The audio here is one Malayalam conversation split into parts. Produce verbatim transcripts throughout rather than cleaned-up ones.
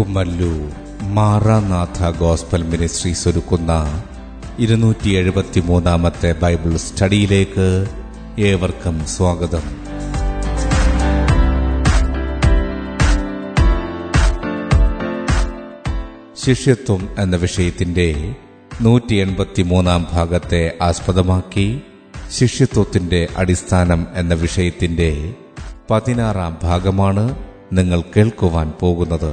കുമ്മല്ലൂർ മാറാനാഥ ഗോസ്പൽ മിനിസ്ട്രീസ് ഒരുക്കുന്ന ഇരുന്നൂറ്റി എഴുപത്തി മൂന്നാമത്തെ ബൈബിൾ സ്റ്റഡിയിലേക്ക് ഏവർക്കും സ്വാഗതം. ശിഷ്യത്വം എന്ന വിഷയത്തിന്റെ നൂറ്റി എൺപത്തി മൂന്നാം ഭാഗത്തെ ആസ്പദമാക്കി ശിഷ്യത്വത്തിന്റെ അടിസ്ഥാനം എന്ന വിഷയത്തിന്റെ പതിനാറാം ഭാഗമാണ് നിങ്ങൾ കേൾക്കുവാൻ പോകുന്നത്.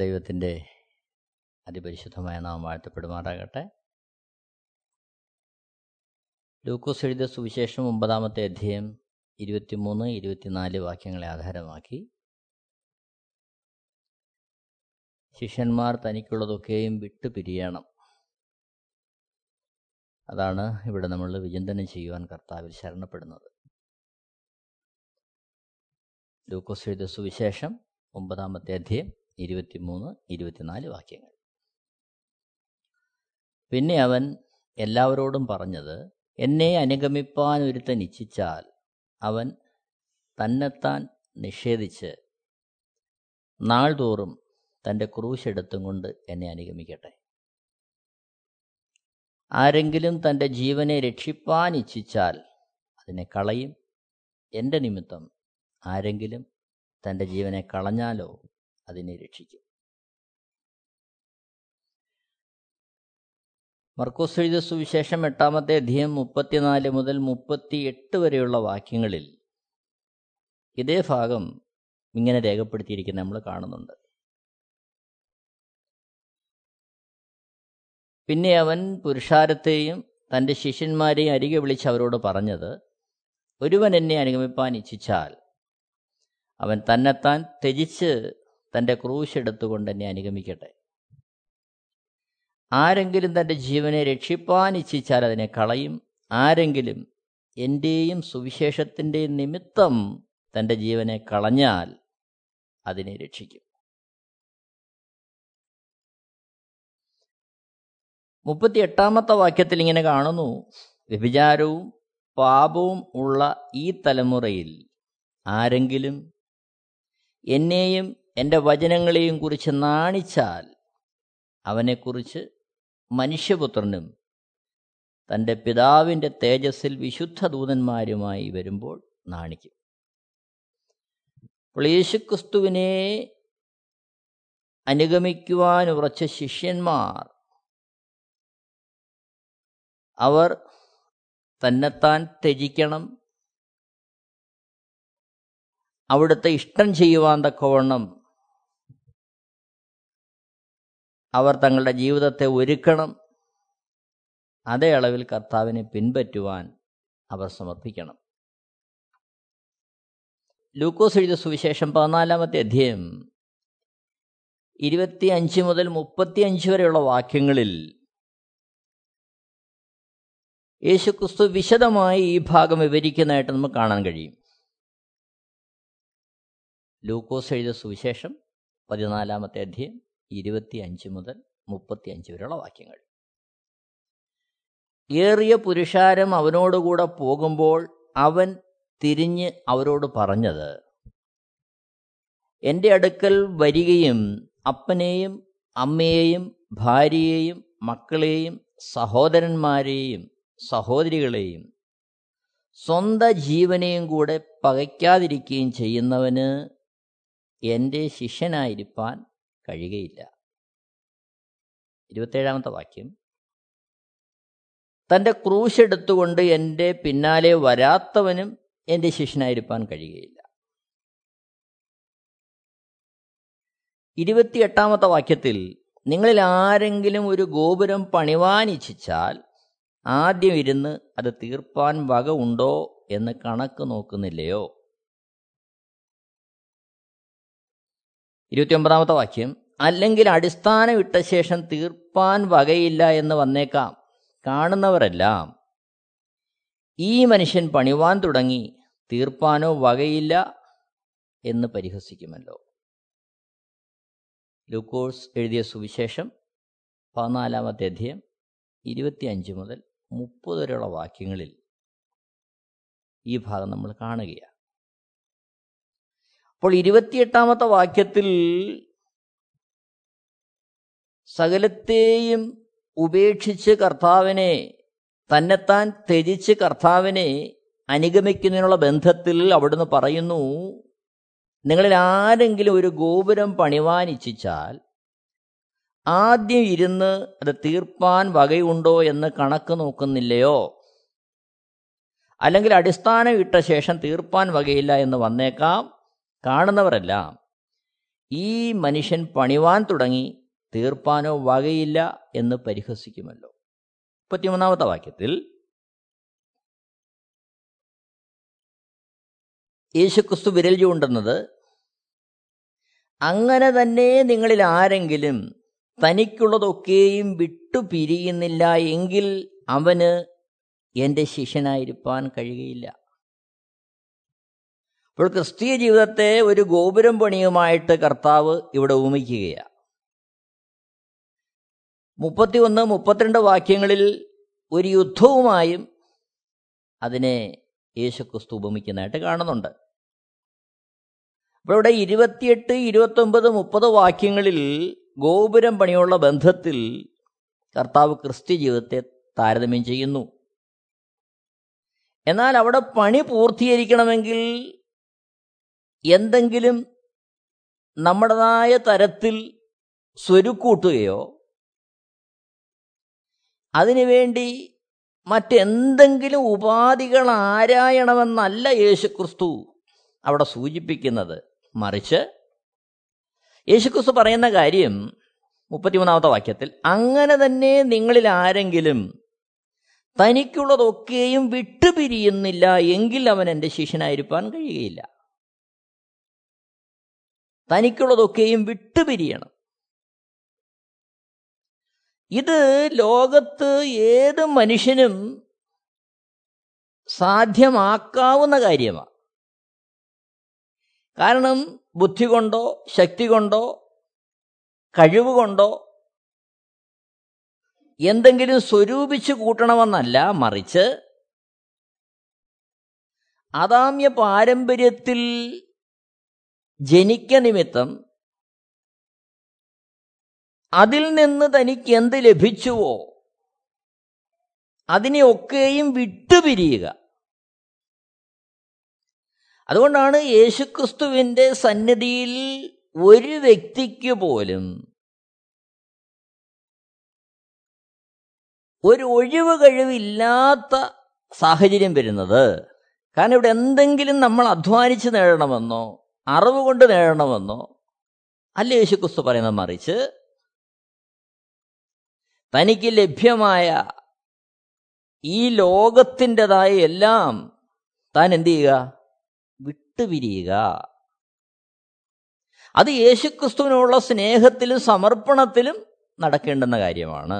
ദൈവത്തിൻ്റെ അതിപരിശുദ്ധമായ നാമം വാഴ്ത്തപ്പെടുമാറാകട്ടെ. ലൂക്കോസ് എഴുതിയ സുവിശേഷം ഒമ്പതാമത്തെ അധ്യായം ഇരുപത്തിമൂന്ന് ഇരുപത്തിനാല് വാക്യങ്ങളെ ആധാരമാക്കി ശിഷ്യന്മാർ തനിക്കുള്ളതൊക്കെയും വിട്ടു പിരിയണം. അതാണ് ഇവിടെ നമ്മൾ വിചിന്തനം ചെയ്യുവാൻ കർത്താവിൽ ശരണപ്പെടുന്നത്. ലൂക്കോസ് എഴുതിയ സുവിശേഷം ഒമ്പതാമത്തെ അധ്യായം ഇരുപത്തിമൂന്ന് ഇരുപത്തിനാല് വാക്യങ്ങൾ. പിന്നെ അവൻ എല്ലാവരോടും പറഞ്ഞത്, എന്നെ അനുഗമിപ്പാൻ ഒരുത്തൻ ഇച്ഛിച്ചാൽ അവൻ തന്നെത്താൻ നിഷേധിച്ച് നാൾതോറും തൻ്റെ ക്രൂശെടുത്തും കൊണ്ട് എന്നെ അനുഗമിക്കട്ടെ. ആരെങ്കിലും തൻ്റെ ജീവനെ രക്ഷിപ്പാൻ ഇച്ഛിച്ചാൽ അതിനെ കളയും. എൻ്റെ നിമിത്തം ആരെങ്കിലും തൻ്റെ ജീവനെ കളഞ്ഞാലോ അതിനെ രക്ഷിക്കും. മർക്കോസ് എഴുതിയ സുവിശേഷം എട്ടാമത്തെ അധ്യായം മുപ്പത്തിനാല് മുതൽ മുപ്പത്തി എട്ട് വരെയുള്ള വാക്യങ്ങളിൽ ഇതേ ഭാഗം ഇങ്ങനെ രേഖപ്പെടുത്തിയിരിക്കുന്നത് നമ്മൾ കാണുന്നുണ്ട്. പിന്നെ അവൻ പുരുഷാരത്തെയും തൻ്റെ ശിഷ്യന്മാരെയും അരികെ വിളിച്ച് അവരോട് പറഞ്ഞത്, ഒരുവൻ എന്നെ അനുഗമിപ്പാൻ ഇച്ഛിച്ചാൽ അവൻ തന്നെത്താൻ ത്യജിച്ച് തൻ്റെ ക്രൂശെടുത്തുകൊണ്ട് എന്നെ അനുഗമിക്കട്ടെ. ആരെങ്കിലും തൻ്റെ ജീവനെ രക്ഷിപ്പാൻ ഇച്ഛിച്ചാൽ അതിനെ കളയും. ആരെങ്കിലും എൻ്റെയും സുവിശേഷത്തിൻ്റെയും നിമിത്തം തൻ്റെ ജീവനെ കളഞ്ഞാൽ അതിനെ രക്ഷിക്കും. മുപ്പത്തി എട്ടാമത്തെ വാക്യത്തിൽ ഇങ്ങനെ കാണുന്നു, വ്യഭിചാരവും പാപവും ഉള്ള ഈ തലമുറയിൽ ആരെങ്കിലും എന്നെയും എൻ്റെ വചനങ്ങളെയും കുറിച്ച് നാണിച്ചാൽ അവനെക്കുറിച്ച് മനുഷ്യപുത്രനും തൻ്റെ പിതാവിൻ്റെ തേജസ്സിൽ വിശുദ്ധ ദൂതന്മാരുമായി വരുമ്പോൾ നാണിക്കും. അപ്പോൾ യേശുക്രിസ്തുവിനെ അനുഗമിക്കുവാൻ ഉറച്ച ശിഷ്യന്മാർ അവർ തന്നെത്താൻ ത്യജിക്കണം. അവിടുത്തെ ഇഷ്ടം ചെയ്യുവാൻ തക്കവണ്ണം അവർ തങ്ങളുടെ ജീവിതത്തെ ഒരുക്കണം. അതേ അളവിൽ കർത്താവിനെ പിൻപറ്റുവാൻ അവർ സമർപ്പിക്കണം. ലൂക്കോസ് എഴുതിയ സുവിശേഷം പതിനാലാമത്തെ അധ്യായം ഇരുപത്തി അഞ്ച് മുതൽ മുപ്പത്തി അഞ്ച് വരെയുള്ള വാക്യങ്ങളിൽ യേശുക്രിസ്തു വിശദമായി ഈ ഭാഗം വിവരിക്കുന്നതായിട്ട് നമുക്ക് കാണാൻ കഴിയും. ലൂക്കോസ് എഴുതിയ സുവിശേഷം പതിനാലാമത്തെ അധ്യായം ഇരുപത്തി അഞ്ച് മുതൽ മുപ്പത്തി അഞ്ച് വരെയുള്ള വാക്യങ്ങൾ. ഏറിയ പുരുഷാരം അവനോടുകൂടെ പോകുമ്പോൾ അവൻ തിരിഞ്ഞ് അവരോട് പറഞ്ഞത്, എൻ്റെ അടുക്കൽ വരികയും അപ്പനെയും അമ്മയെയും ഭാര്യയെയും മക്കളെയും സഹോദരന്മാരെയും സഹോദരികളെയും സ്വന്തം ജീവനെയും കൂടെ പകയ്ക്കാതിരിക്കുകയും ചെയ്യുന്നവന് എൻ്റെ ശിഷ്യനായിരിപ്പാൻ കഴിയുകയില്ല. ഇരുപത്തേഴാമത്തെ വാക്യം, തൻ്റെ ക്രൂശെടുത്തുകൊണ്ട് എൻ്റെ പിന്നാലെ വരാത്തവനും എൻ്റെ ശിഷ്യനായിരിക്കാൻ കഴിയുകയില്ല. ഇരുപത്തിയെട്ടാമത്തെ വാക്യത്തിൽ, നിങ്ങളിൽ ആരെങ്കിലും ഒരു ഗോപുരം പണിവാൻ ഇച്ഛിച്ചാൽ ആദ്യം ഇരുന്ന് അത് തീർപ്പാൻ വക ഉണ്ടോ എന്ന് കണക്ക് നോക്കുന്നില്ലയോ? ഇരുപത്തിയൊമ്പതാമത്തെ വാക്യം, അല്ലെങ്കിൽ അടിസ്ഥാനം ഇട്ട ശേഷം തീർപ്പാൻ വകയില്ല എന്ന് വന്നേക്കാം. കാണുന്നവരെല്ലാം ഈ മനുഷ്യൻ പണിവാൻ തുടങ്ങി, തീർപ്പാനോ വകയില്ല എന്ന് പരിഹസിക്കുമല്ലോ. ലൂക്കോസ് എഴുതിയ സുവിശേഷം പതിനാലാമത്തെ അധ്യായം ഇരുപത്തിയഞ്ച് മുതൽ മുപ്പത് വരെയുള്ള വാക്യങ്ങളിൽ ഈ ഭാഗം നമ്മൾ കാണുകയാണ്. അപ്പോൾ ഇരുപത്തിയെട്ടാമത്തെ വാക്യത്തിൽ സകലത്തെയും ഉപേക്ഷിച്ച് കർത്താവിനെ, തന്നെത്താൻ ത്യജിച്ച് കർത്താവിനെ അനുഗമിക്കുന്നതിനുള്ള ബന്ധത്തിൽ അവിടുന്ന് പറയുന്നു, നിങ്ങളിൽ ആരെങ്കിലും ഒരു ഗോപുരം പണിവാൻ ഇച്ഛിച്ചാൽ ആദ്യം ഇരുന്ന് അത് തീർപ്പാൻ വകയുണ്ടോ എന്ന് കണക്ക് നോക്കുന്നില്ലയോ? അല്ലെങ്കിൽ അടിസ്ഥാനം ഇട്ട ശേഷം തീർപ്പാൻ വകയില്ല എന്ന് വന്നേക്കാം. കാണുന്നവരെല്ലാം ഈ മനുഷ്യൻ പണിവാൻ തുടങ്ങി, തീർപ്പാനോ വകയില്ല എന്ന് പരിഹസിക്കുമല്ലോ. മുപ്പത്തിമൂന്നാമത്തെ വാക്യത്തിൽ യേശുക്രിസ്തു വിരൽ ചൂണ്ടുന്നത്, അങ്ങനെ തന്നെ നിങ്ങളിൽ ആരെങ്കിലും തനിക്കുള്ളതൊക്കെയും വിട്ടു പിരിയുന്നില്ല എങ്കിൽ അവന് എൻ്റെ ശിഷ്യനായിരിക്കാൻ കഴിയുകയില്ല. അപ്പോൾ ക്രിസ്തീയ ജീവിതത്തെ ഒരു ഗോപുരം പണിയുമായിട്ട് കർത്താവ് ഇവിടെ ഉപമിക്കുകയാണ്. മുപ്പത്തി ഒന്ന് മുപ്പത്തിരണ്ട് വാക്യങ്ങളിൽ ഒരു യുദ്ധവുമായും അതിനെ യേശുക്രിസ്തു ഉപമിക്കുന്നതായിട്ട് കാണുന്നുണ്ട്. അപ്പോൾ ഇവിടെ ഇരുപത്തിയെട്ട് ഇരുപത്തൊമ്പത് മുപ്പത് വാക്യങ്ങളിൽ ഗോപുരം പണിയുള്ള ബന്ധത്തിൽ കർത്താവ് ക്രിസ്ത്യ ജീവിതത്തെ താരതമ്യം ചെയ്യുന്നു. എന്നാൽ അവിടെ പണി പൂർത്തീകരിക്കണമെങ്കിൽ എന്തെങ്കിലും നമ്മുടേതായ തരത്തിൽ സ്വരുക്കൂട്ടുകയോ അതിനുവേണ്ടി മറ്റെന്തെങ്കിലും ഉപാധികൾ ആരായണമെന്നല്ല യേശുക്രിസ്തു അവിടെ സൂചിപ്പിക്കുന്നത്. മറിച്ച് യേശുക്രിസ്തു പറയുന്ന കാര്യം മുപ്പത്തിമൂന്നാമത്തെ വാക്യത്തിൽ, അങ്ങനെ തന്നെ നിങ്ങളിൽ ആരെങ്കിലും തനിക്കുള്ളതൊക്കെയും വിട്ടുപിരിയുന്നില്ല എങ്കിൽ അവൻ എൻ്റെ ശിഷ്യനായിരിക്കാൻ കഴിയുകയില്ല. തനിക്കുള്ളതൊക്കെയും വിട്ടുപിരിയണം. ഇത് ലോകത്ത് ഏത് മനുഷ്യനും സാധ്യമാക്കാവുന്ന കാര്യമാണ്. കാരണം ബുദ്ധി കൊണ്ടോ ശക്തി കൊണ്ടോ കഴിവ് കൊണ്ടോ എന്തെങ്കിലും സ്വരൂപിച്ച് കൂട്ടണമെന്നല്ല, മറിച്ച് ആദാമ്യ പാരമ്പര്യത്തിൽ ജനിക്ക നിമിത്തം അതിൽ നിന്ന് തനിക്ക് എന്ത് ലഭിച്ചുവോ അതിനെയൊക്കെയും വിട്ടുപിരിയുക. അതുകൊണ്ടാണ് യേശുക്രിസ്തുവിൻ്റെ സന്നിധിയിൽ ഒരു വ്യക്തിക്ക് പോലും ഒരു ഒഴിവ് കഴിവില്ലാത്ത സാഹചര്യം വരുന്നത്. കാരണം ഇവിടെ എന്തെങ്കിലും നമ്മൾ അധ്വാനിച്ച് നേടണമെന്നോ അറിവ് കൊണ്ട് നേടണമെന്നോ അല്ല യേശുക്രിസ്തു പറയുന്നത്, മറിച്ച് തനിക്ക് ലഭ്യമായ ഈ ലോകത്തിൻ്റെതായ എല്ലാം താൻ എന്ത് ചെയ്യുക? വിട്ടുപിരിയുക. അത് യേശുക്രിസ്തുവിനുള്ള സ്നേഹത്തിലും സമർപ്പണത്തിലും നടക്കേണ്ടുന്ന കാര്യമാണ്.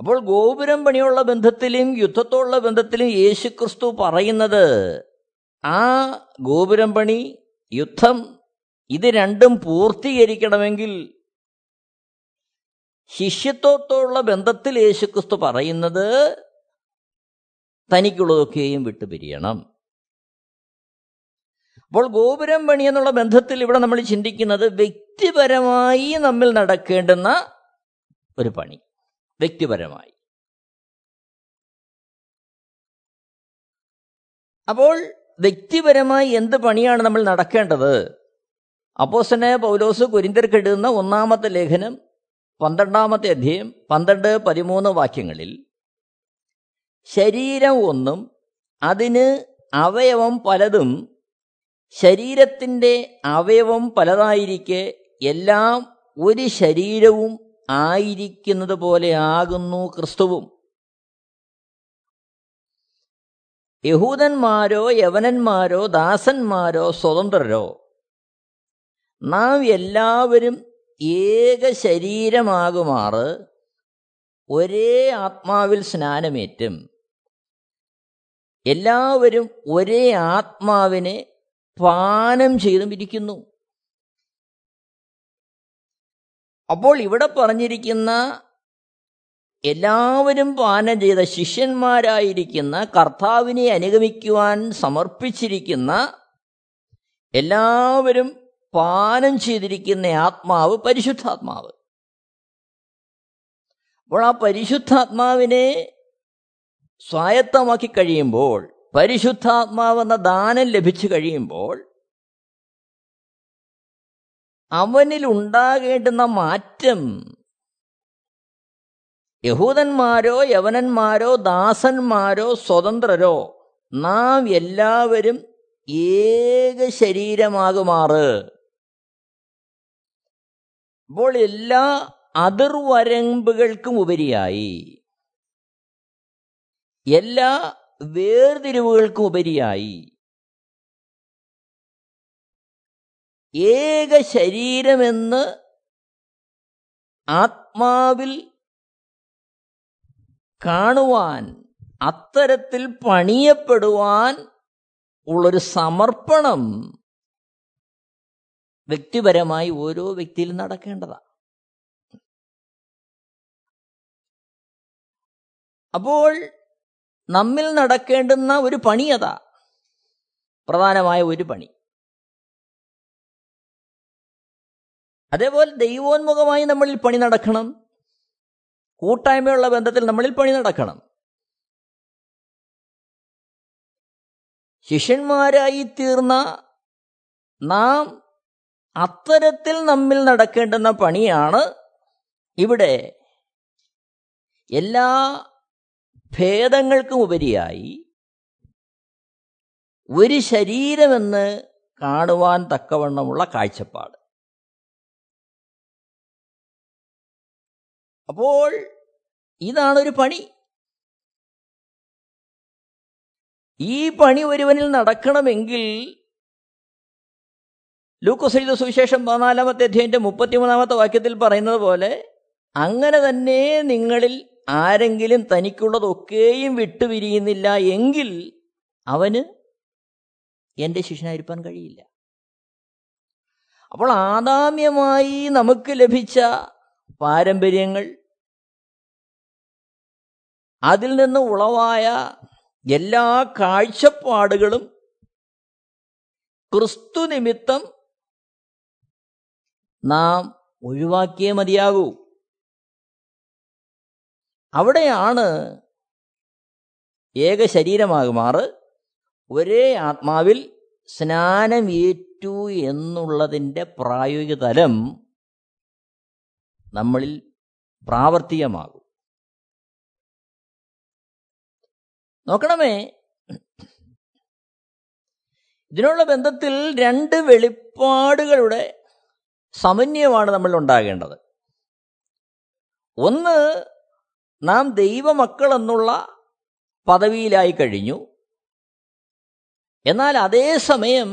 അപ്പോൾ ഗോപുരം പണിയുള്ള ബന്ധത്തിലും യുദ്ധത്തോടുള്ള ബന്ധത്തിലും യേശുക്രിസ്തു പറയുന്നത് ആ ഗോപുരം പണി, യുദ്ധം, ഇത് രണ്ടും പൂർത്തീകരിക്കണമെങ്കിൽ ശിഷ്യത്വത്തോടുള്ള ബന്ധത്തിൽ യേശുക്രിസ്തു പറയുന്നത് തനിക്കുള്ളതൊക്കെയും വിട്ടുപിരിയണം. അപ്പോൾ ഗോപുരം പണി എന്നുള്ള ബന്ധത്തിൽ ഇവിടെ നമ്മൾ ചിന്തിക്കുന്നത് വ്യക്തിപരമായി നമ്മിൽ നടക്കേണ്ടുന്ന ഒരു പണി. വ്യക്തിപരമായി അപ്പോൾ വ്യക്തിപരമായി എന്ത് പണിയാണ് നമ്മൾ നടക്കേണ്ടത്? അപ്പോസ്തലനായ പൗലോസ് കൊരിന്ത്യർക്ക് എഴുതുന്ന ഒന്നാമത്തെ ലേഖനം പന്ത്രണ്ടാമത്തെ അധ്യായം പന്ത്രണ്ട് പതിമൂന്ന് വാക്യങ്ങളിൽ ശരീരം ഒന്നും അതിന് അവയവം പലതും, ശരീരത്തിൻ്റെ അവയവം പലതായിരിക്കെ എല്ലാം ഒരു ശരീരവും ആയിരിക്കുന്നത് പോലെ ആകുന്നു ക്രിസ്തുവും. യഹൂദന്മാരോ യവനന്മാരോ ദാസന്മാരോ സ്വതന്ത്രരോ നാം എല്ലാവരും ഏക ശരീരമാകുമാറ് ഒരേ ആത്മാവിൽ സ്നാനമേറ്റും എല്ലാവരും ഒരേ ആത്മാവിനെ പാനം ചെയ്തും ഇരിക്കുന്നു. അപ്പോൾ ഇവിടെ പറഞ്ഞിരിക്കുന്ന എല്ലാവരും പാനം ചെയ്ത ശിഷ്യന്മാരായിരിക്കുന്ന കർത്താവിനെ അനുഗമിക്കുവാൻ സമർപ്പിച്ചിരിക്കുന്ന എല്ലാവരും പാനം ചെയ്തിരിക്കുന്ന ആത്മാവ് പരിശുദ്ധാത്മാവ്. അപ്പോൾ ആ പരിശുദ്ധാത്മാവിനെ സ്വായത്തമാക്കി കഴിയുമ്പോൾ, പരിശുദ്ധാത്മാവെന്ന ദാനം ലഭിച്ചു കഴിയുമ്പോൾ അവനിൽ ഉണ്ടാകേണ്ടുന്ന മാറ്റം യഹൂദന്മാരോ യവനന്മാരോ ദാസന്മാരോ സ്വതന്ത്രരോ നാം എല്ലാവരും ഏക ശരീരമാകുമാറ്. അപ്പോൾ എല്ലാ അതിർവരമ്പുകൾക്കും ഉപരിയായി, എല്ലാ വേർതിരിവുകൾക്കും ഉപരിയായി ഏക ശരീരമെന്ന് ആത്മാവിൽ കാണുവാൻ, അത്തരത്തിൽ പണിയപ്പെടുവാൻ ഉള്ളൊരു സമർപ്പണം വ്യക്തിപരമായി ഓരോ വ്യക്തിയിലും നടക്കേണ്ടതാണ്. അപ്പോൾ നമ്മിൽ നടക്കേണ്ടുന്ന ഒരു പണിയതാ, പ്രധാനമായ ഒരു പണി. അതേപോലെ ദൈവോന്മുഖമായി നമ്മളിൽ പണി നടക്കണം, കൂട്ടായ്മയുള്ള ബന്ധത്തിൽ നമ്മളിൽ പണി നടക്കണം. ശിഷ്യന്മാരായി തീർന്ന നാം അത്തരത്തിൽ നമ്മിൽ നടക്കേണ്ടുന്ന പണിയാണ് ഇവിടെ എല്ലാ ഭേദങ്ങൾക്കും ഉപരിയായി ഒരു ശരീരമെന്ന് കാണുവാൻ തക്കവണ്ണമുള്ള കാഴ്ചപ്പാട്. അപ്പോൾ ഇതാണൊരു പണി. ഈ പണി ഒരുവനിൽ നടക്കണമെങ്കിൽ ലൂക്കോസ് എഴുതിയ സുവിശേഷം പതിനാലാമത്തെ അധ്യായത്തിന്റെ മുപ്പത്തിമൂന്നാമത്തെ വാക്യത്തിൽ പറയുന്നത് പോലെ, അങ്ങനെ തന്നെ നിങ്ങളിൽ ആരെങ്കിലും തനിക്കുള്ളതൊക്കെയും വിട്ടുപിരിയുന്നില്ല എങ്കിൽ അവന് എൻ്റെ ശിഷ്യനായിരിക്കാൻ കഴിയില്ല. അപ്പോൾ ആദാമ്യമായി നമുക്ക് ലഭിച്ച പാരമ്പര്യങ്ങൾ, അതിൽ നിന്ന് ഉളവായ എല്ലാ കാഴ്ചപ്പാടുകളും ക്രിസ്തു നിമിത്തം നാം ഒഴിവാക്കിയേ മതിയാകൂ. അവിടെയാണ് ഏക ശരീരമാകുമാറ് ഒരേ ആത്മാവിൽ സ്നാനമേറ്റു എന്നുള്ളതിൻ്റെ പ്രായോഗിക തലം നമ്മളിൽ പ്രാവർത്തികമാകും. നോക്കണമേ, ഇതിനുള്ള ബന്ധത്തിൽ രണ്ട് വെളിപ്പാടുകളുടെ സമന്വയമാണ് നമ്മൾ ഉണ്ടാകേണ്ടത്. ഒന്ന്, നാം ദൈവമക്കൾ എന്നുള്ള പദവിയിലായി കഴിഞ്ഞു. എന്നാൽ അതേസമയം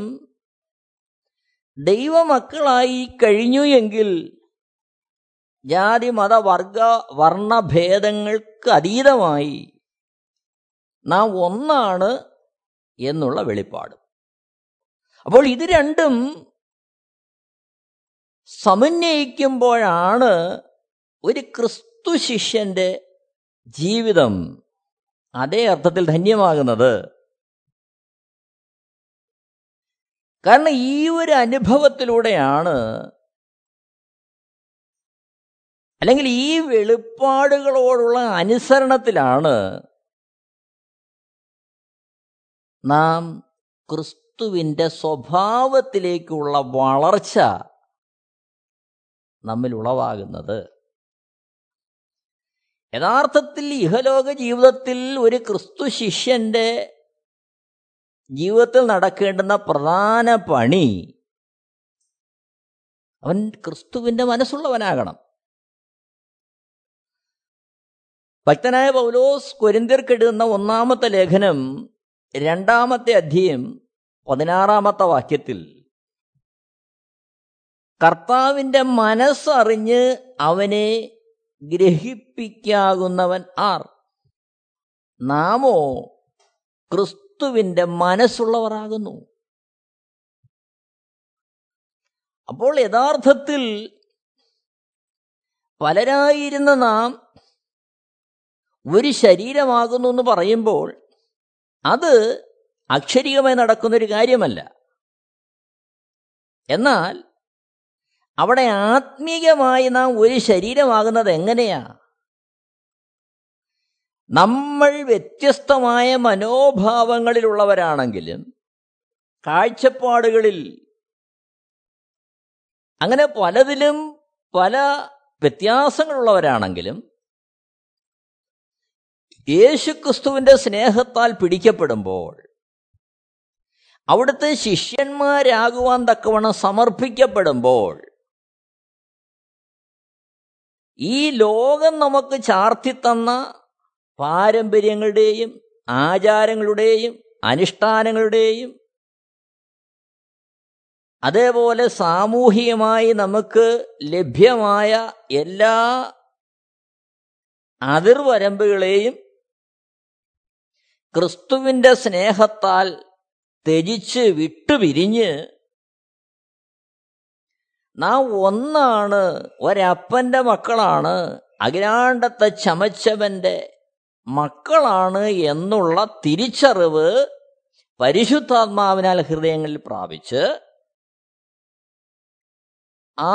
ദൈവമക്കളായി കഴിഞ്ഞു എങ്കിൽ ജാതി മത വർഗ വർണ്ണഭേദങ്ങൾക്ക് അതീതമായി നാം ഒന്നാണ് എന്നുള്ള വെളിപ്പാട്. അപ്പോൾ ഇത് രണ്ടും സമന്വയിക്കുമ്പോഴാണ് ഒരു ക്രിസ്തു ശിഷ്യന്റെ ജീവിതം അതേ അർത്ഥത്തിൽ ധന്യമാകുന്നത്. കാരണം ഈ ഒരു അനുഭവത്തിലൂടെയാണ്, അല്ലെങ്കിൽ ഈ വെളിപ്പാടുകളോടുള്ള അനുസരണത്തിലാണ് നാം ക്രിസ്തുവിൻ്റെ സ്വഭാവത്തിലേക്കുള്ള വളർച്ച നമ്മിൽ ഉളവാകുന്നത്. യഥാർത്ഥത്തിൽ ഇഹലോക ജീവിതത്തിൽ ഒരു ക്രിസ്തു ശിഷ്യൻ്റെ ജീവിതത്തിൽ നടക്കേണ്ടുന്ന പ്രധാന പണി അവൻ ക്രിസ്തുവിൻ്റെ മനസ്സുള്ളവനാകണം. ഭക്തനായ പൗലോസ് കൊരിന്ത്യർക്കെഴുതുന്ന ഒന്നാമത്തെ ലേഖനം രണ്ടാമത്തെ അധ്യായം പതിനാറാമത്തെ വാക്യത്തിൽ കർത്താവിൻ്റെ മനസ്സറിഞ്ഞ് അവനെ ഗ്രഹിപ്പിക്കാകുന്നവൻ ആർ? നാമോ ക്രിസ്തുവിൻ്റെ മനസ്സുള്ളവരാകുന്നു. അപ്പോൾ യഥാർത്ഥത്തിൽ പലരായിരുന്ന നാം ഒരു ശരീരമാകുന്നു എന്ന് പറയുമ്പോൾ അത് അക്ഷരികമായി നടക്കുന്നൊരു കാര്യമല്ല. എന്നാൽ അവിടെ ആത്മീകമായി നാം ഒരു ശരീരമാകുന്നത് എങ്ങനെയാ? നമ്മൾ വ്യത്യസ്തമായ മനോഭാവങ്ങളിലുള്ളവരാണെങ്കിലും കാഴ്ചപ്പാടുകളിൽ അങ്ങനെ പലതിലും പല വ്യത്യാസങ്ങളുള്ളവരാണെങ്കിലും യേശുക്രിസ്തുവിൻ്റെ സ്നേഹത്താൽ പിടിക്കപ്പെടുമ്പോൾ അവിടുത്തെ ശിഷ്യന്മാരാകുവാൻ തക്കവണ്ണം സമർപ്പിക്കപ്പെടുമ്പോൾ ഈ ലോകം നമുക്ക് ചാർത്തിത്തന്ന പാരമ്പര്യങ്ങളുടെയും ആചാരങ്ങളുടെയും അനുഷ്ഠാനങ്ങളുടെയും അതേപോലെ സാമൂഹികമായി നമുക്ക് ലഭ്യമായ എല്ലാ അതിർവരമ്പുകളെയും ക്രിസ്തുവിൻ്റെ സ്നേഹത്താൽ ത്യജിച്ച് വിട്ടുപിരിഞ്ഞ് നാം ഒന്നാണ്, ഒരപ്പൻ്റെ മക്കളാണ്, അഖിലാണ്ടത്തെ ചമച്ചവൻ്റെ മക്കളാണ് എന്നുള്ള തിരിച്ചറിവ് പരിശുദ്ധാത്മാവിനാൽ ഹൃദയങ്ങളിൽ പ്രാപിച്ച് ആ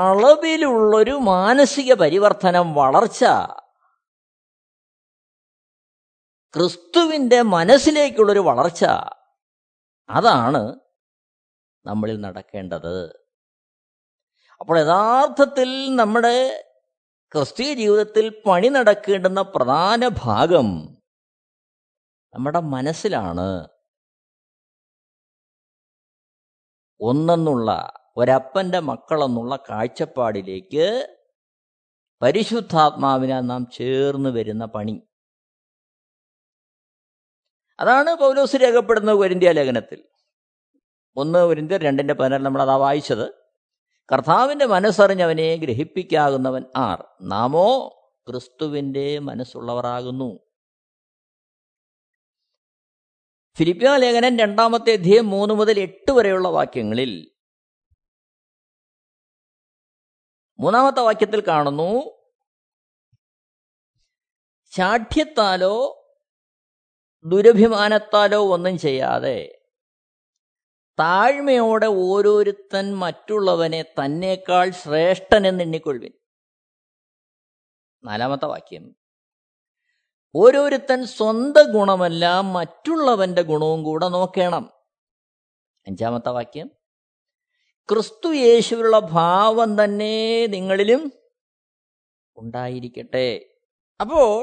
അളവിലുള്ളൊരു മാനസിക പരിവർത്തനം, വളർച്ച ക്രിസ്തുവിൻ്റെ മനസ്സിലേക്കുള്ളൊരു വളർച്ച, അതാണ് നമ്മളിൽ നടക്കേണ്ടത്. അപ്പോൾ യഥാർത്ഥത്തിൽ നമ്മുടെ ക്രിസ്തീയ ജീവിതത്തിൽ പണി നടക്കേണ്ടുന്ന പ്രധാന ഭാഗം നമ്മുടെ മനസ്സിലാണ്. ഒന്നെന്നുള്ള ഒരപ്പൻ്റെ മക്കളെന്നുള്ള കാഴ്ചപ്പാടിലേക്ക് പരിശുദ്ധാത്മാവിനാൽ നാം ചേർന്ന് വരുന്ന പണി അതാണ് പൗലോസ് രേഖപ്പെടുന്ന കൊരിന്ത്യ ലേഖനത്തിൽ ഒന്ന് കൊരിന്ത്യർ രണ്ടിൻ്റെ പതിനാല് നമ്മൾ അതാ വായിച്ചത്. കർത്താവിൻ്റെ മനസ്സറിഞ്ഞവനെ ഗ്രഹിപ്പിക്കാകുന്നവൻ ആർ? നാമോ ക്രിസ്തുവിൻ്റെ മനസ്സുള്ളവരാകുന്നു. ഫിലിപ്പിയ ലേഖനം രണ്ടാമത്തെ അധ്യായം മൂന്ന് മുതൽ എട്ട് വരെയുള്ള വാക്യങ്ങളിൽ മൂന്നാമത്തെ വാക്യത്തിൽ കാണുന്നു, ചാഠ്യത്താലോ ദുരഭിമാനത്താലോ ഒന്നും ചെയ്യാതെ താഴ്മയോടെ ഓരോരുത്തൻ മറ്റുള്ളവനെ തന്നേക്കാൾ ശ്രേഷ്ഠനെന്ന് എണ്ണിക്കൊള്ളുവിൻ. നാലാമത്തെ വാക്യം, ഓരോരുത്തൻ സ്വന്തം ഗുണമല്ല മറ്റുള്ളവൻ്റെ ഗുണവും കൂടെ നോക്കണം. അഞ്ചാമത്തെ വാക്യം, ക്രിസ്തു യേശുവിലുള്ള ഭാവം തന്നെ നിങ്ങളിലും ഉണ്ടായിരിക്കട്ടെ. അപ്പോൾ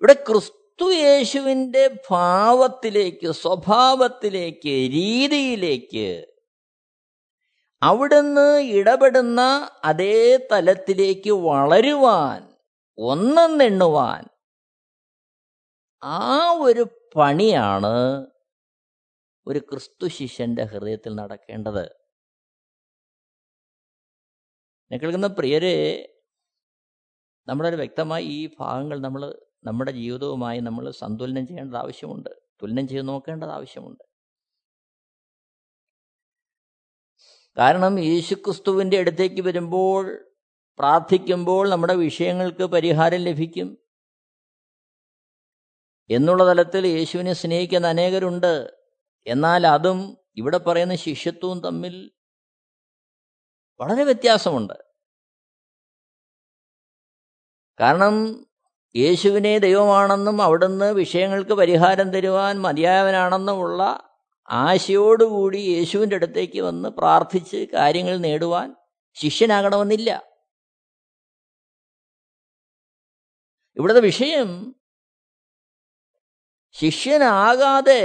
ഇവിടെ ക്രിസ്തു ക്രിസ്തുയേശുവിൻ്റെ ഭാവത്തിലേക്ക്, സ്വഭാവത്തിലേക്ക്, രീതിയിലേക്ക് അവിടുന്ന് ഇടപെടുന്ന അതേ തലത്തിലേക്ക് വളരുവാൻ, ഒന്നെന്നെണ്ണുവാൻ ആ ഒരു പണിയാണ് ഒരു ക്രിസ്തു ശിഷ്യൻ്റെ ഹൃദയത്തിൽ നടക്കേണ്ടത്. എന്നെ കേൾക്കുന്ന പ്രിയരെ, നമ്മളൊരു വ്യക്തമായി ഈ ഭാഗങ്ങൾ നമ്മൾ നമ്മുടെ ജീവിതവുമായി നമ്മൾ സന്തുലനം ചെയ്യേണ്ടത് ആവശ്യമുണ്ട്, തുലനം ചെയ്ത് നോക്കേണ്ടത് ആവശ്യമുണ്ട്. കാരണം യേശുക്രിസ്തുവിൻ്റെ അടുത്തേക്ക് വരുമ്പോൾ, പ്രാർത്ഥിക്കുമ്പോൾ നമ്മുടെ വിഷയങ്ങൾക്ക് പരിഹാരം ലഭിക്കും എന്നുള്ള തലത്തിൽ യേശുവിനെ സ്നേഹിക്കുന്ന അനേകരുണ്ട്. എന്നാൽ അതും ഇവിടെ പറയുന്ന ശിഷ്യത്വവും തമ്മിൽ വളരെ വ്യത്യാസമുണ്ട്. കാരണം യേശുവിനെ ദൈവമാണെന്നും അവിടുന്ന് വിഷയങ്ങൾക്ക് പരിഹാരം തരുവാൻ മതിയായവനാണെന്നുമുള്ള ആശയോടുകൂടി യേശുവിൻ്റെ അടുത്തേക്ക് വന്ന് പ്രാർത്ഥിച്ച് കാര്യങ്ങൾ നേടുവാൻ ശിഷ്യനാകണമെന്നില്ല. ഇവിടുത്തെ വിഷയം ശിഷ്യനാകാതെ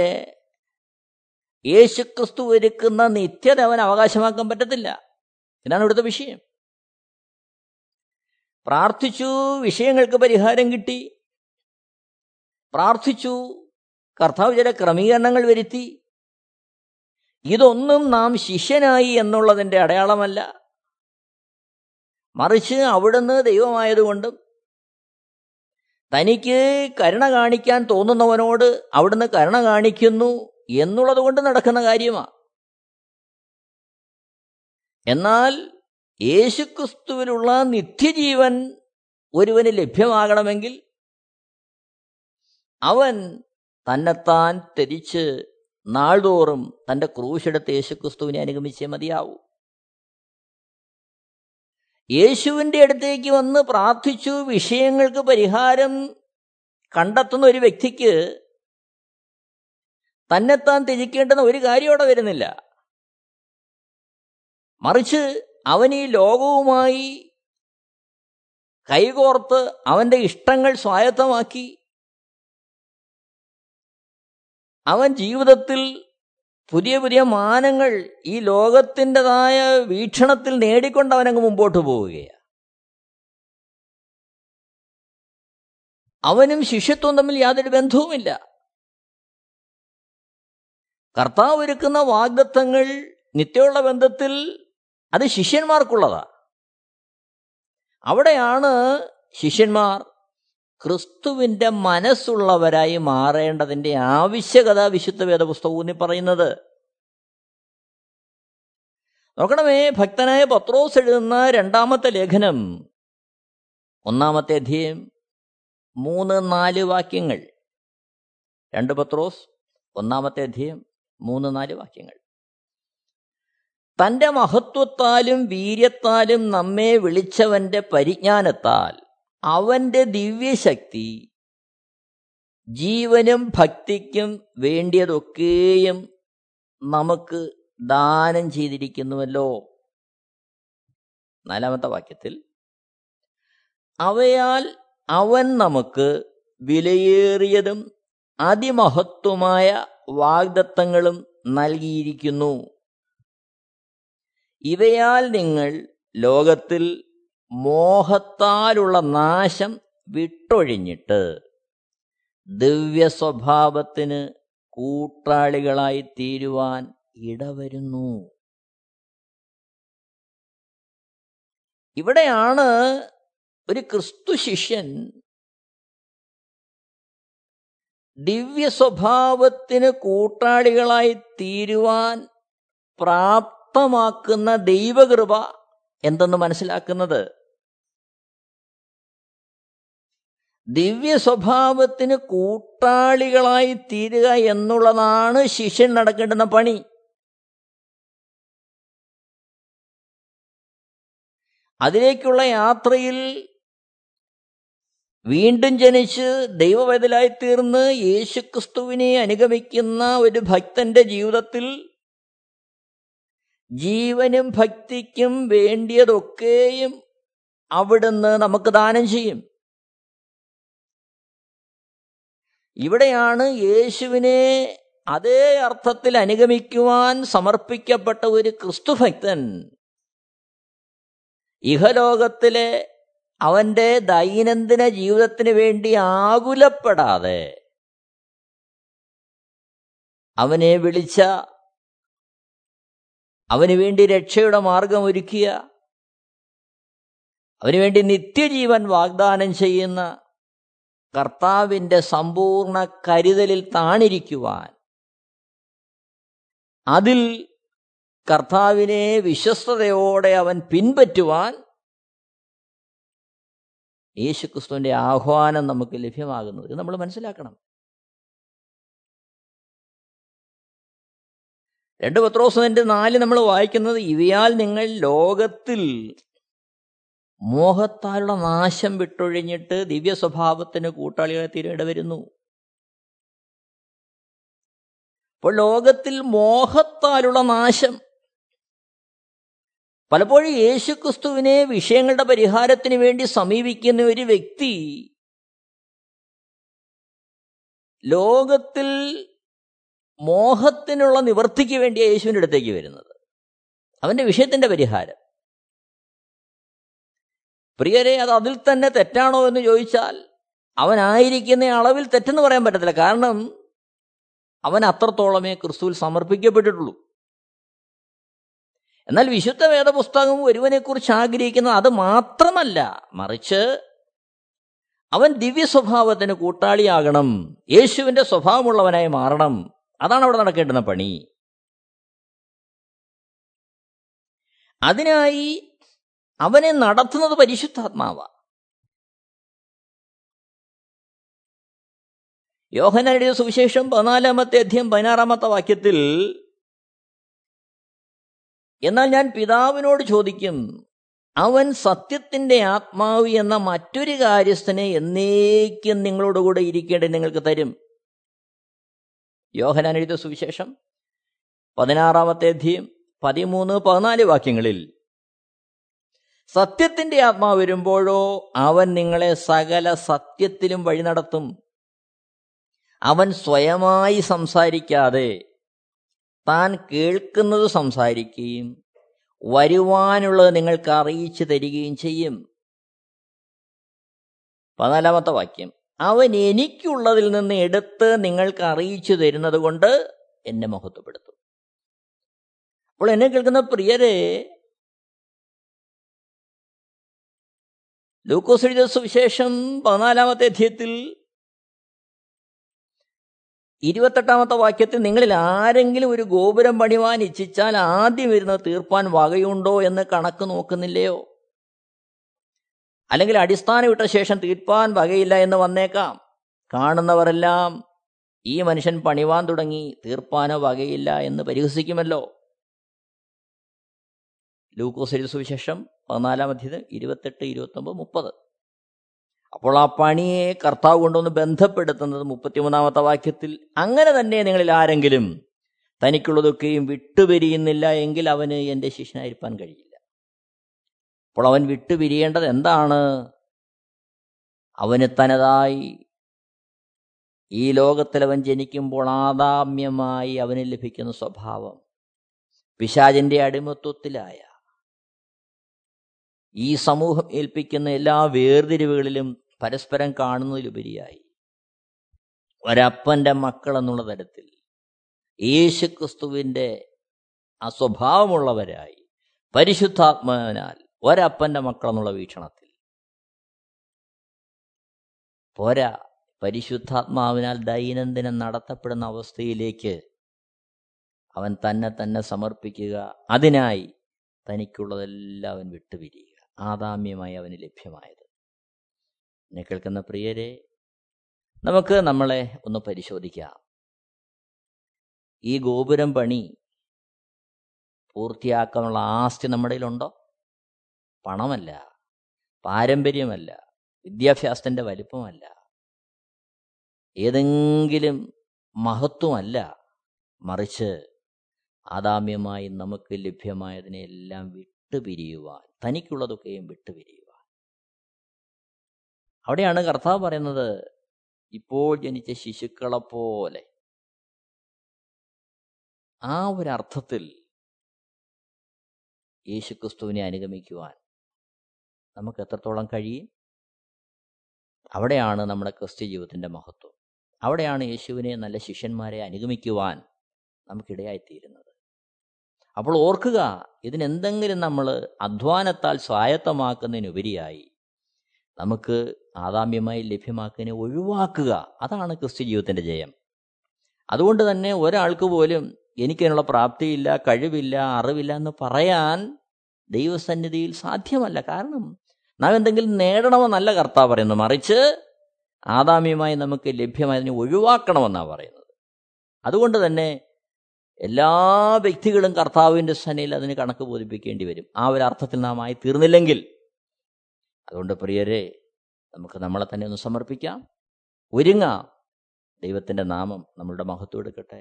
യേശുക്രിസ്തു ഒരുക്കുന്ന നിത്യത അവൻ അവകാശമാക്കാൻ പറ്റത്തില്ല. ഇതാണ് ഇവിടുത്തെ വിഷയം. പ്രാർത്ഥിച്ചു, വിഷയങ്ങൾക്ക് പരിഹാരം കിട്ടി, പ്രാർത്ഥിച്ചു, കർത്താവ് ചില ക്രമീകരണങ്ങൾ വരുത്തി. ഇതൊന്നും നാം ശിഷ്യനായി എന്നുള്ളതിൻ്റെ അടയാളമല്ല, മറിച്ച് അവിടുന്ന് ദൈവമായതുകൊണ്ടും തനിക്ക് കരുണ കാണിക്കാൻ തോന്നുന്നവനോട് അവിടുന്ന് കരുണ കാണിക്കുന്നു എന്നുള്ളത് കൊണ്ട് നടക്കുന്ന കാര്യമാണ്. എന്നാൽ യേശുക്രിസ്തുവിലുള്ള നിത്യജീവൻ ഒരുവന് ലഭ്യമാകണമെങ്കിൽ അവൻ തന്നെത്താൻ ത്യജിച്ച് നാൾതോറും തൻ്റെ ക്രൂശെടുത്ത് യേശുക്രിസ്തുവിനെ അനുഗമിച്ചേ മതിയാവൂ. യേശുവിൻ്റെ അടുത്തേക്ക് വന്ന് പ്രാർത്ഥിച്ചു വിഷയങ്ങൾക്ക് പരിഹാരം കണ്ടെത്തുന്ന ഒരു വ്യക്തിക്ക് തന്നെത്താൻ ത്യജിക്കേണ്ടുന്ന ഒരു കാര്യം അവിടെ വരുന്നില്ല. മറിച്ച് അവൻ ഈ ലോകവുമായി കൈകോർത്ത് അവൻ്റെ ഇഷ്ടങ്ങൾ സ്വായത്തമാക്കി അവൻ ജീവിതത്തിൽ പുതിയ പുതിയ മാനങ്ങൾ ഈ ലോകത്തിൻ്റെതായ വീക്ഷണത്തിൽ നേടിക്കൊണ്ട് അവനങ്ങ് മുമ്പോട്ട് പോവുകയാണ്. അവനും ശിഷ്യത്വം തമ്മിൽ യാതൊരു ബന്ധവുമില്ല. കർത്താവ് ഒരുക്കുന്ന വാഗ്ദത്തങ്ങൾ നിത്യമുള്ള ബന്ധത്തിൽ അത് ശിഷ്യന്മാർക്കുള്ളതാ. അവിടെയാണ് ശിഷ്യന്മാർ ക്രിസ്തുവിൻ്റെ മനസ്സുള്ളവരായി മാറേണ്ടതിൻ്റെ ആവശ്യകത വിശുദ്ധ വേദപുസ്തകം ഊന്നി പറയുന്നത്. നോക്കണമേ, ഭക്തനായ പത്രോസ് എഴുതുന്ന രണ്ടാമത്തെ ലേഖനം ഒന്നാമത്തെ അധ്യായം മൂന്ന് നാല് വാക്യങ്ങൾ. രണ്ട് പത്രോസ് ഒന്നാമത്തെ അധ്യായം മൂന്ന് നാല് വാക്യങ്ങൾ. തൻ്റെ മഹത്വത്താലും വീര്യത്താലും നമ്മെ വിളിച്ചവൻ്റെ പരിജ്ഞാനത്താൽ അവൻ്റെ ദിവ്യശക്തി ജീവനും ഭക്തിക്കും വേണ്ടിയതൊക്കെയും നമുക്ക് ദാനം ചെയ്തിരിക്കുന്നുവല്ലോ. നാലാമത്തെ വാക്യത്തിൽ അവയാൽ അവൻ നമുക്ക് വിലയേറിയതും അതിമഹത്വമായ വാഗ്ദത്തങ്ങളും നൽകിയിരിക്കുന്നു. ഇവയാൽ നിങ്ങൾ ലോകത്തിൽ മോഹത്താലുള്ള നാശം വിട്ടൊഴിഞ്ഞിട്ട് ദിവ്യസ്വഭാവത്തിന് കൂട്ടാളികളായി തീരുവാൻ ഇടവരുന്നു. ഇവിടെയാണ് ഒരു ക്രിസ്തു ശിഷ്യൻ ദിവ്യസ്വഭാവത്തിന് കൂട്ടാളികളായി തീരുവാൻ പ്രാപ്തമാക്കുന്ന ദൈവകൃപ എന്തെന്ന് മനസ്സിലാക്കുന്നത്. ദിവ്യ സ്വഭാവത്തിന് കൂട്ടാളികളായി തീരുക എന്നുള്ളതാണ് ശിഷ്യൻ നടക്കേണ്ടുന്ന പണി. അതിലേക്കുള്ള യാത്രയിൽ വീണ്ടും ജനിച്ച് ദൈവവൈതലായി തീർന്ന് യേശുക്രിസ്തുവിനെ അനുഗമിക്കുന്ന ഒരു ഭക്തന്റെ ജീവിതത്തിൽ ജീവനും ഭക്തിക്കും വേണ്ടിയതൊക്കെയും അവിടുന്ന് നമുക്ക് ദാനം ചെയ്യും. ഇവിടെയാണ് യേശുവിനെ അതേ അർത്ഥത്തിൽ അനുഗമിക്കുവാൻ സമർപ്പിക്കപ്പെട്ട ഒരു ക്രിസ്തുഭക്തൻ ഇഹലോകത്തിലെ അവൻ്റെ ദൈനംദിന ജീവിതത്തിന് വേണ്ടി ആകുലപ്പെടാതെ അവനെ വിളിച്ച, അവന് വേണ്ടി രക്ഷയുടെ മാർഗം ഒരുക്കിയ, അവനുവേണ്ടി നിത്യജീവൻ വാഗ്ദാനം ചെയ്യുന്ന കർത്താവിൻ്റെ സമ്പൂർണ്ണ കരുതലിൽ താണിരിക്കുവാൻ, അതിൽ കർത്താവിനെ വിശ്വസ്തയോടെ അവൻ പിൻപറ്റുവാൻ യേശുക്രിസ്തുവിൻ്റെ ആഹ്വാനം നമുക്ക് ലഭ്യമാകുന്നത് ഇത് നമ്മൾ മനസ്സിലാക്കണം. രണ്ട് പത്രോസിന്റെ നാല് നമ്മൾ വായിക്കുന്നത് ഇവയാൽ നിങ്ങൾ ലോകത്തിൽ മോഹത്താലുള്ള നാശം വിട്ടൊഴിഞ്ഞിട്ട് ദിവ്യ സ്വഭാവത്തിന് കൂട്ടാളികളെ തീരേണ്ടി വരുന്നു. അപ്പോൾ ലോകത്തിൽ മോഹത്താലുള്ള നാശം പലപ്പോഴും യേശുക്രിസ്തുവിനെ വിഷയങ്ങളുടെ പരിഹാരത്തിന് വേണ്ടി സമീപിക്കുന്ന ഒരു വ്യക്തി ലോകത്തിൽ മോഹത്തിനുള്ള നിവൃത്തിക്ക് വേണ്ടിയ യേശുവിൻ്റെ അടുത്തേക്ക് വരുന്നത്, അവൻ്റെ വിഷയത്തിൻ്റെ പരിഹാരം. പ്രിയരെ, അത് അതിൽ തന്നെ തെറ്റാണോ എന്ന് ചോദിച്ചാൽ അവനായിരിക്കുന്ന അളവിൽ തെറ്റെന്ന് പറയാൻ പറ്റത്തില്ല. കാരണം അവൻ അത്രത്തോളമേ ക്രിസ്തുവിൽ സമർപ്പിക്കപ്പെട്ടിട്ടുള്ളൂ. എന്നാൽ വിശുദ്ധ വേദപുസ്തകം ഒരുവനെക്കുറിച്ച് ആഗ്രഹിക്കുന്നത് അത് മാത്രമല്ല, മറിച്ച് അവൻ ദിവ്യ സ്വഭാവത്തിന് കൂട്ടാളിയാകണം, യേശുവിൻ്റെ സ്വഭാവമുള്ളവനായി മാറണം. അതാണ് അവിടെ നടക്കേണ്ടുന്ന പണി. അതിനായി അവനെ നടത്തുന്നത് പരിശുദ്ധാത്മാവാണ്. യോഹന്നാൻ എഴുതിയ സുവിശേഷം പതിനാലാമത്തെ അധ്യായം പതിനാറാമത്തെ വാക്യത്തിൽ, എന്നാൽ ഞാൻ പിതാവിനോട് ചോദിക്കും, അവൻ സത്യത്തിൻ്റെ ആത്മാവ് എന്ന മറ്റൊരു കാര്യസ്ഥനെ എന്നേക്കും നിങ്ങളോടുകൂടെ ഇരിക്കേണ്ടത് നിങ്ങൾക്ക് തരും. യോഹന്നാൻ എഴുതിയ സുവിശേഷം പതിനാറാമത്തെ അധ്യായം പതിമൂന്ന് പതിനാല് വാക്യങ്ങളിൽ, സത്യത്തിൻ്റെ ആത്മാവ് വരുമ്പോഴോ അവൻ നിങ്ങളെ സകല സത്യത്തിലും വഴി നടത്തും. അവൻ സ്വയമായി സംസാരിക്കാതെ താൻ കേൾക്കുന്നത് സംസാരിക്കുകയും വരുവാനുള്ളത് നിങ്ങൾക്ക് അറിയിച്ചു തരികയും ചെയ്യും. പതിനാലാമത്തെ വാക്യം, അവൻ എനിക്കുള്ളതിൽ നിന്ന് എടുത്ത് നിങ്ങൾക്ക് അറിയിച്ചു തരുന്നത് കൊണ്ട് എന്നെ മഹത്വപ്പെടുത്തും. അപ്പോൾ എന്നെ കേൾക്കുന്ന പ്രിയരെ, ലൂക്കോസ് എഴുതിയ സുവിശേഷം പതിനാലാമത്തെ അധ്യായത്തിൽ ഇരുപത്തെട്ടാമത്തെ വാക്യത്തിൽ, നിങ്ങളിൽ ആരെങ്കിലും ഒരു ഗോപുരം പണിവാൻ ഇച്ഛിച്ചാൽ ആദ്യം വരുന്നത് തീർപ്പാൻ വകയുണ്ടോ എന്ന് കണക്ക് നോക്കുന്നില്ലയോ? അല്ലെങ്കിൽ അടിസ്ഥാനം ഇട്ട ശേഷം തീർപ്പാൻ വകയില്ല എന്ന് വന്നേക്കാം. കാണുന്നവരെല്ലാം ഈ മനുഷ്യൻ പണിവാൻ തുടങ്ങി, തീർപ്പാനോ വകയില്ല എന്ന് പരിഹസിക്കുമല്ലോ. ലൂക്കോസ് എഴുതിയ സുവിശേഷം പതിനാലാം അധ്യായം ഇരുപത്തെട്ട് ഇരുപത്തൊമ്പത് മുപ്പത്. അപ്പോൾ ആ പണിയെ കർത്താവ് കൊണ്ടൊന്ന് ബന്ധപ്പെടുത്തുന്നത് മുപ്പത്തിമൂന്നാമത്തെ വാക്യത്തിൽ, അങ്ങനെ തന്നെ നിങ്ങളിൽ ആരെങ്കിലും തനിക്കുള്ളതൊക്കെയും വിട്ടുപിരിയുന്നില്ല എങ്കിൽ അവന് എൻ്റെ ശിഷ്യനായിരിക്കാൻ കഴിയില്ല. അപ്പോൾ അവൻ വിട്ടുപിരിയേണ്ടത് എന്താണ്? അവന് തനതായി ഈ ലോകത്തിൽ അവൻ ജനിക്കുമ്പോൾ ആദാമ്യമായി അവന് ലഭിക്കുന്ന സ്വഭാവം, പിശാചിൻ്റെ അടിമത്വത്തിലായ ഈ സമൂഹം ഏൽപ്പിക്കുന്ന എല്ലാ വേർതിരിവുകളിലും പരസ്പരം കാണുന്നതിലുപരിയായി ഒരപ്പൻ്റെ മക്കൾ എന്നുള്ള തരത്തിൽ യേശുക്രിസ്തുവിൻ്റെ ആ സ്വഭാവമുള്ളവരായി പരിശുദ്ധാത്മാവിനാൽ ഒരപ്പൻ്റെ മക്കൾ എന്നുള്ള വീക്ഷണത്തിൽ പോരാ, പരിശുദ്ധാത്മാവിനാൽ ദൈനംദിനം നടത്തപ്പെടുന്ന അവസ്ഥയിലേക്ക് അവൻ തന്നെ തന്നെ സമർപ്പിക്കുക. അതിനായി തനിക്കുള്ളതെല്ലാം അവൻ വിട്ടുപിരിയുക, ആദാമ്യമായി അവന് ലഭ്യമായത്. എന്നെ കേൾക്കുന്ന പ്രിയരെ, നമുക്ക് നമ്മളെ ഒന്ന് പരിശോധിക്കാം. ഈ ഗോപുരം പണി പൂർത്തിയാക്കാനുള്ള ആസ്തി നമ്മുടെ കയ്യിലുണ്ടോ? പണമല്ല, പാരമ്പര്യമല്ല, വിദ്യാഭ്യാസത്തിൻ്റെ വലിപ്പമല്ല, ഏതെങ്കിലും മഹത്വമല്ല, മറിച്ച് ആദാമ്യമായി നമുക്ക് ലഭ്യമായതിനെ എല്ലാം വിട്ടുപിരിയുവാൻ, തനിക്കുള്ളതൊക്കെയും വിട്ടുപിരിയുവാൻ. അവിടെയാണ് കർത്താവ് പറയുന്നത്, ഇപ്പോൾ ജനിച്ച ശിശുക്കളെപ്പോലെ. ആ ഒരർത്ഥത്തിൽ യേശുക്രിസ്തുവിനെ അനുഗമിക്കുവാൻ നമുക്ക് എത്രത്തോളം കഴിയും? അവിടെയാണ് നമ്മുടെ ക്രിസ്ത്യ ജീവിതത്തിൻ്റെ മഹത്വം. അവിടെയാണ് യേശുവിനെ നല്ല ശിഷ്യന്മാരെ അനുഗമിക്കുവാൻ നമുക്കിടയായിത്തീരുന്നത്. അപ്പോൾ ഓർക്കുക, ഇതിനെന്തെങ്കിലും നമ്മൾ അധ്വാനത്താൽ സ്വായത്തമാക്കുന്നതിനുപരിയായി നമുക്ക് ആദാമ്യമായി ലഭ്യമാക്കുന്നതിനെ ഒഴിവാക്കുക. അതാണ് ക്രിസ്ത്യ ജീവിതത്തിൻ്റെ ജയം. അതുകൊണ്ട് തന്നെ ഒരാൾക്ക് പോലും എനിക്കതിനുള്ള പ്രാപ്തിയില്ല, കഴിവില്ല, അറിവില്ല എന്ന് പറയാൻ ദൈവസന്നിധിയിൽ സാധ്യമല്ല. കാരണം നാം എന്തെങ്കിലും നേടണമെന്നല്ല കർത്താവ് പറയുന്നത്, മറിച്ച് ആദാമ്യമായി നമുക്ക് ലഭ്യമായതിനെ ഒഴിവാക്കണമെന്നാണ് പറയുന്നത്. അതുകൊണ്ട് തന്നെ എല്ലാ വ്യക്തികളും കർത്താവിൻ്റെ സന്നിധിയിൽ അതിന് കണക്ക് ബോധിപ്പിക്കേണ്ടി വരും, ആ ഒരു അർത്ഥത്തിൽ നാം ആയി തീർന്നില്ലെങ്കിൽ. അതുകൊണ്ട് പ്രിയരെ, നമുക്ക് നമ്മളെ തന്നെ ഒന്ന് സമർപ്പിക്കാം, ഒരുങ്ങാം. ദൈവത്തിൻ്റെ നാമം നമ്മളുടെ മഹത്വം എടുക്കട്ടെ.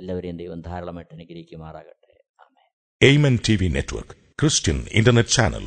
എല്ലാവരെയും ദൈവം ധാരാളമായിട്ട് അനുഗ്രഹിക്കുമാറാകട്ടെ. ആമേൻ. എയ്മൻ TV network, Christian internet channel,